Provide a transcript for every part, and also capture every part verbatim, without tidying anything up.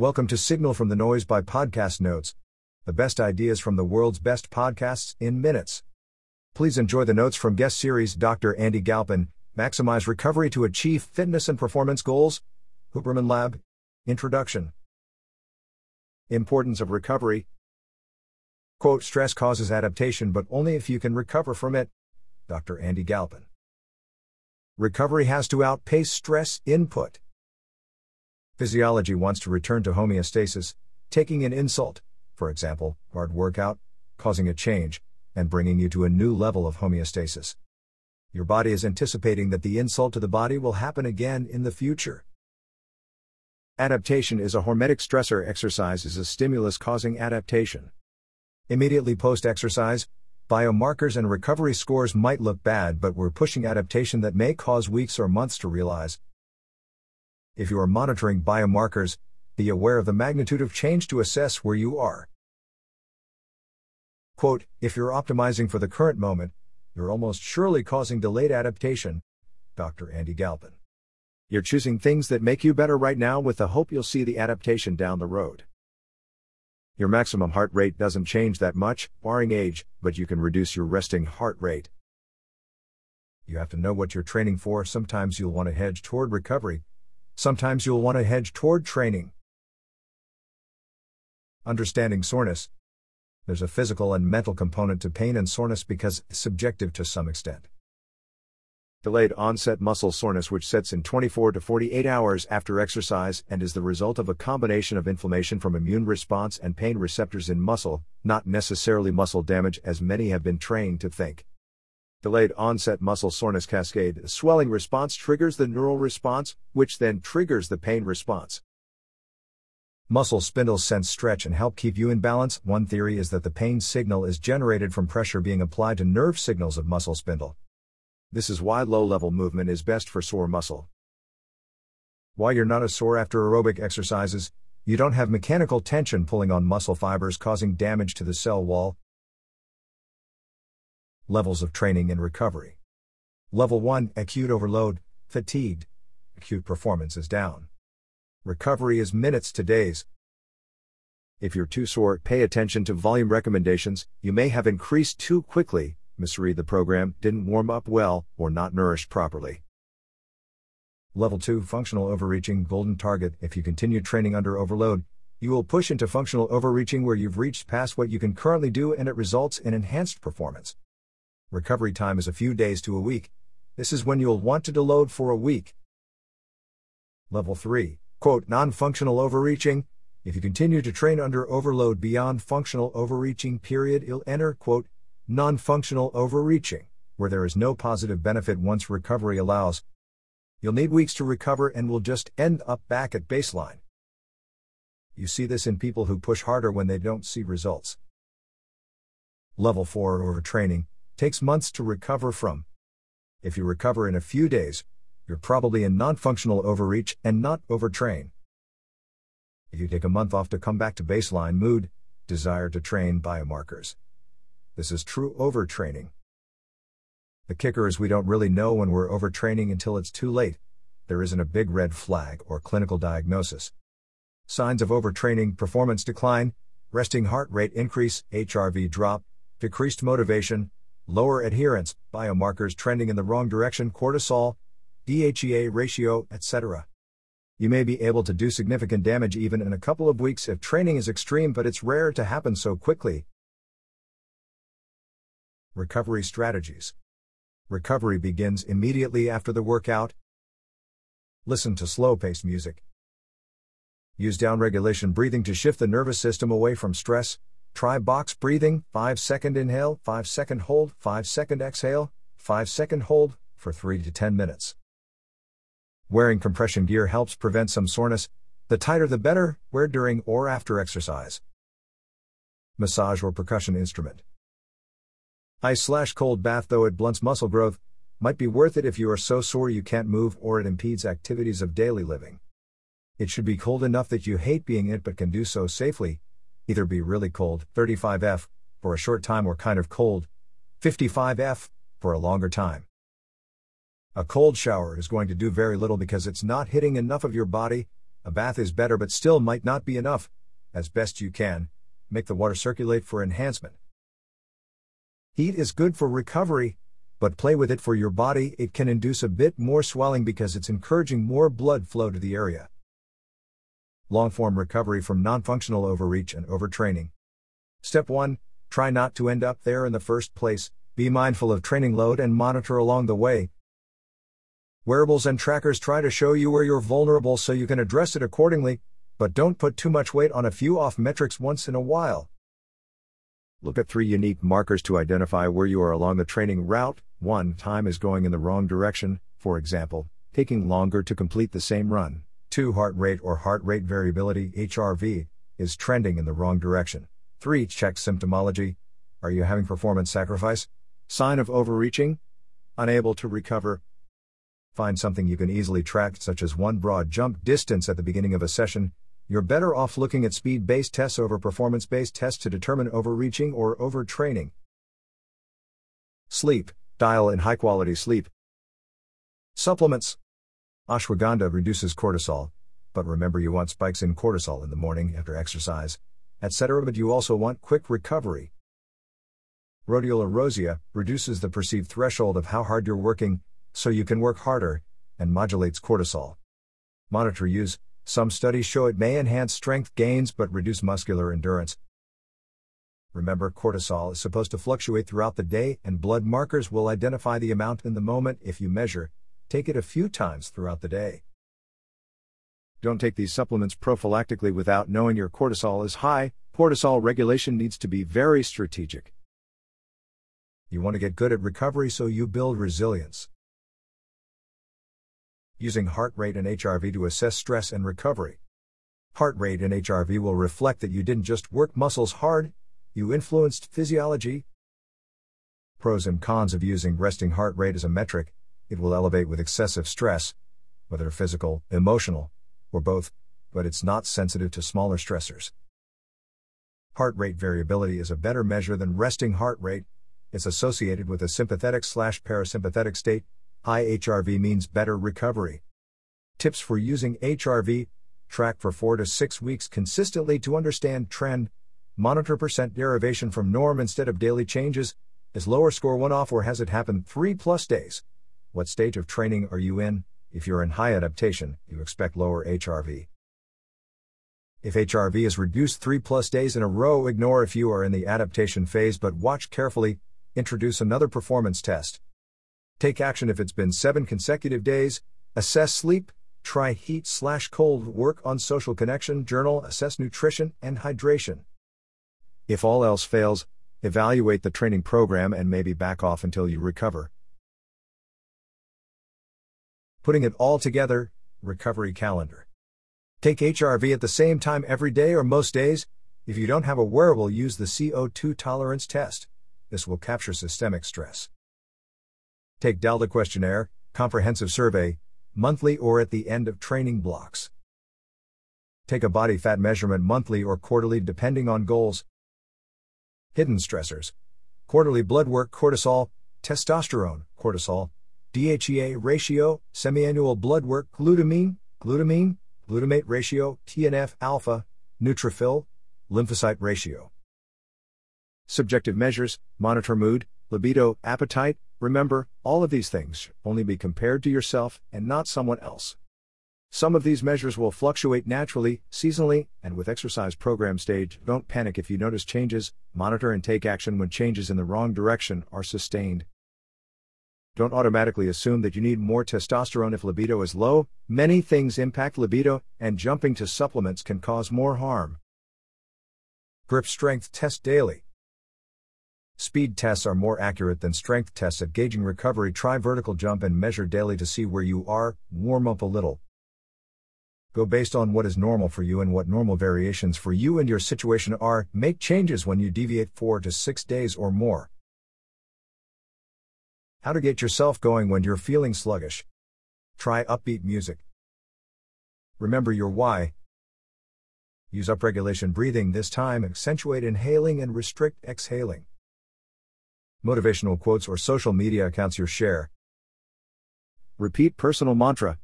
Welcome to Signal from the Noise by Podcast Notes, the best ideas from the world's best podcasts in minutes. Please enjoy the notes from guest series Doctor Andy Galpin, Maximize Recovery to Achieve Fitness and Performance Goals, Huberman Lab. Introduction. Importance of recovery. Quote, stress causes adaptation but only if you can recover from it. Doctor Andy Galpin. Recovery has to outpace stress input. Physiology wants to return to homeostasis, taking an insult, for example, hard workout, causing a change, and bringing you to a new level of homeostasis. Your body is anticipating that the insult to the body will happen again in the future. Adaptation is a hormetic stressor. Exercise is a stimulus causing adaptation. Immediately post-exercise, biomarkers and recovery scores might look bad, but we're pushing adaptation that may cause weeks or months to realize. If you are monitoring biomarkers, be aware of the magnitude of change to assess where you are. Quote, if you're optimizing for the current moment, you're almost surely causing delayed adaptation. Doctor Andy Galpin. You're choosing things that make you better right now with the hope you'll see the adaptation down the road. Your maximum heart rate doesn't change that much, barring age, but you can reduce your resting heart rate. You have to know what you're training for. Sometimes you'll want to hedge toward recovery. Sometimes you'll want to hedge toward training. Understanding soreness. There's a physical and mental component to pain and soreness because it's subjective to some extent. Delayed onset muscle soreness, which sets in twenty-four to forty-eight hours after exercise and is the result of a combination of inflammation from immune response and pain receptors in muscle, not necessarily muscle damage as many have been trained to think. Delayed onset muscle soreness cascade. The swelling response triggers the neural response, which then triggers the pain response. Muscle spindles sense stretch and help keep you in balance. One theory is that the pain signal is generated from pressure being applied to nerve signals of muscle spindle. This is why low-level movement is best for sore muscle. Why you're not as sore after aerobic exercises, you don't have mechanical tension pulling on muscle fibers causing damage to the cell wall. Levels of training and recovery. Level one, acute overload, fatigued. Acute performance is down. Recovery is minutes to days. If you're too sore, pay attention to volume recommendations. You may have increased too quickly, misread the program, didn't warm up well, or not nourished properly. Level two, functional overreaching, golden target. If you continue training under overload, you will push into functional overreaching where you've reached past what you can currently do and it results in enhanced performance. Recovery time is a few days to a week. This is when you'll want to deload for a week. Level three. Quote, non-functional overreaching. If you continue to train under overload beyond functional overreaching period, you'll enter, quote, non-functional overreaching, where there is no positive benefit once recovery allows. You'll need weeks to recover and will just end up back at baseline. You see this in people who push harder when they don't see results. Level four, overtraining. Takes months to recover from. If you recover in a few days, you're probably in non-functional overreach and not overtrain. If you take a month off to come back to baseline mood, desire to train biomarkers. This is true overtraining. The kicker is we don't really know when we're overtraining until it's too late. There isn't a big red flag or clinical diagnosis. Signs of overtraining: performance decline, resting heart rate increase, H R V drop, decreased motivation, lower adherence, biomarkers trending in the wrong direction, cortisol, D H E A ratio, et cetera. You may be able to do significant damage even in a couple of weeks if training is extreme, but it's rare to happen so quickly. Recovery strategies. Recovery begins immediately after the workout. Listen to slow-paced music. Use downregulation breathing to shift the nervous system away from stress. Try box breathing, five second inhale, five second hold, five second exhale, five second hold, for three to ten minutes. Wearing compression gear helps prevent some soreness. The tighter the better, wear during or after exercise. Massage or percussion instrument. Ice slash cold bath, though it blunts muscle growth, might be worth it if you are so sore you can't move or it impedes activities of daily living. It should be cold enough that you hate being in it but can do so safely. Either be really cold, thirty-five Fahrenheit, for a short time, or kind of cold, fifty-five Fahrenheit, for a longer time. A cold shower is going to do very little because it's not hitting enough of your body, A bath is better but still might not be enough. As best you can, make the water circulate for enhancement. Heat is good for recovery, but play with it for your body. It can induce a bit more swelling because it's encouraging more blood flow to the area. Long-form recovery from non-functional overreach and overtraining. Step one, try not to end up there in the first place. Be mindful of training load and monitor along the way. Wearables and trackers try to show you where you're vulnerable so you can address it accordingly, but don't put too much weight on a few off metrics once in a while. Look at three unique markers to identify where you are along the training route. one. Time is going in the wrong direction, for example, taking longer to complete the same run. two. Heart rate or heart rate variability, H R V, is trending in the wrong direction. three. Check symptomology. Are you having performance sacrifice? Sign of overreaching? Unable to recover? Find something you can easily track, such as one broad jump distance at the beginning of a session. You're better off looking at speed-based tests over performance-based tests to determine overreaching or overtraining. Sleep. Dial in high-quality sleep. Supplements. Ashwagandha reduces cortisol, but remember you want spikes in cortisol in the morning after exercise, et cetera, but you also want quick recovery. Rhodiola rosea reduces the perceived threshold of how hard you're working, so you can work harder, and modulates cortisol. Monitor use. Some studies show it may enhance strength gains but reduce muscular endurance. Remember, cortisol is supposed to fluctuate throughout the day, and blood markers will identify the amount in the moment if you measure. Take it a few times throughout the day. Don't take these supplements prophylactically without knowing your cortisol is high. Cortisol regulation needs to be very strategic. You want to get good at recovery so you build resilience. Using heart rate and H R V to assess stress and recovery. Heart rate and H R V will reflect that you didn't just work muscles hard, you influenced physiology. Pros and cons of using resting heart rate as a metric. It will elevate with excessive stress, whether physical, emotional, or both, but it's not sensitive to smaller stressors. Heart rate variability is a better measure than resting heart rate. It's associated with a sympathetic slash parasympathetic state. High H R V means better recovery. Tips for using H R V. Track for four to six weeks consistently to understand trend. Monitor percent derivation from norm instead of daily changes. Is lower score one-off or has it happened three plus days? What stage of training are you in? If you're in high adaptation, you expect lower H R V. If H R V is reduced three plus days in a row, ignore if you are in the adaptation phase, but watch carefully. Introduce another performance test. Take action if it's been seven consecutive days. Assess sleep. Try heat slash cold. Work on social connection. Journal. Assess nutrition and hydration. If all else fails, evaluate the training program and maybe back off until you recover. Putting it all together, recovery calendar. Take H R V at the same time every day or most days. If you don't have a wearable, use the C O two tolerance test. This will capture systemic stress. Take DALDA questionnaire, comprehensive survey, monthly or at the end of training blocks. Take a body fat measurement monthly or quarterly depending on goals. Hidden stressors. Quarterly blood work, cortisol, testosterone, cortisol, D H E A ratio, semiannual blood work, glutamine, glutamine, glutamate ratio, T N F alpha, neutrophil, lymphocyte ratio. Subjective measures, monitor mood, libido, appetite. Remember, all of these things should only be compared to yourself and not someone else. Some of these measures will fluctuate naturally, seasonally, and with exercise program stage. Don't panic if you notice changes. Monitor and take action when changes in the wrong direction are sustained. Don't automatically assume that you need more testosterone if libido is low. Many things impact libido, and jumping to supplements can cause more harm. Grip strength test daily. Speed tests are more accurate than strength tests at gauging recovery. Try vertical jump and measure daily to see where you are. Warm up a little. Go based on what is normal for you and what normal variations for you and your situation are. Make changes when you deviate four to six days or more. How to get yourself going when you're feeling sluggish. Try upbeat music. Remember your why. Use upregulation breathing this time. Accentuate inhaling and restrict exhaling. Motivational quotes or social media accounts your share. Repeat personal mantra.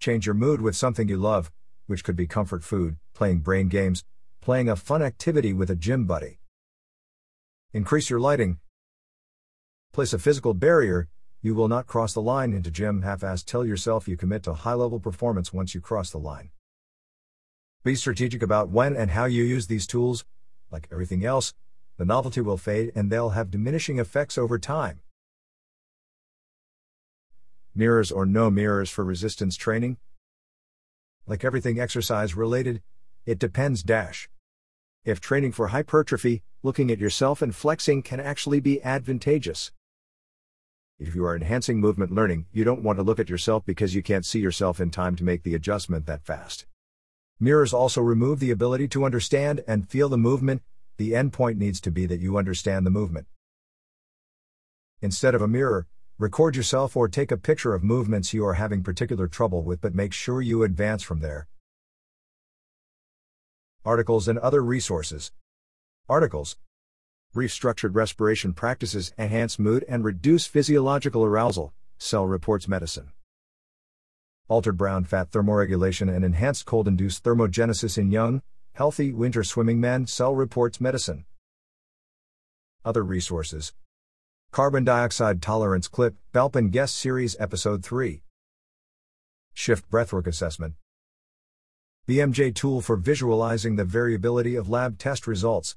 Change your mood with something you love, which could be comfort food, playing brain games, playing a fun activity with a gym buddy. Increase your lighting. Place a physical barrier. You will not cross the line into gym half-assed. Tell yourself you commit to high-level performance once you cross the line. Be strategic about when and how you use these tools. Like everything else, the novelty will fade and they'll have diminishing effects over time. Mirrors or no mirrors for resistance training? Like everything exercise-related, it depends. Dash. If training for hypertrophy, looking at yourself and flexing can actually be advantageous. If you are enhancing movement learning, you don't want to look at yourself because you can't see yourself in time to make the adjustment that fast. Mirrors also remove the ability to understand and feel the movement. The end point needs to be that you understand the movement. Instead of a mirror, record yourself or take a picture of movements you are having particular trouble with, but make sure you advance from there. Articles and other resources. Articles. Brief structured respiration practices enhance mood and reduce physiological arousal, Cell Reports Medicine. Altered brown fat thermoregulation and enhanced cold-induced thermogenesis in young, healthy winter swimming men, Cell Reports Medicine. Other resources. Carbon dioxide tolerance clip, Galpin Guest Series Episode three. Shift breathwork assessment. B M J tool for visualizing the variability of lab test results.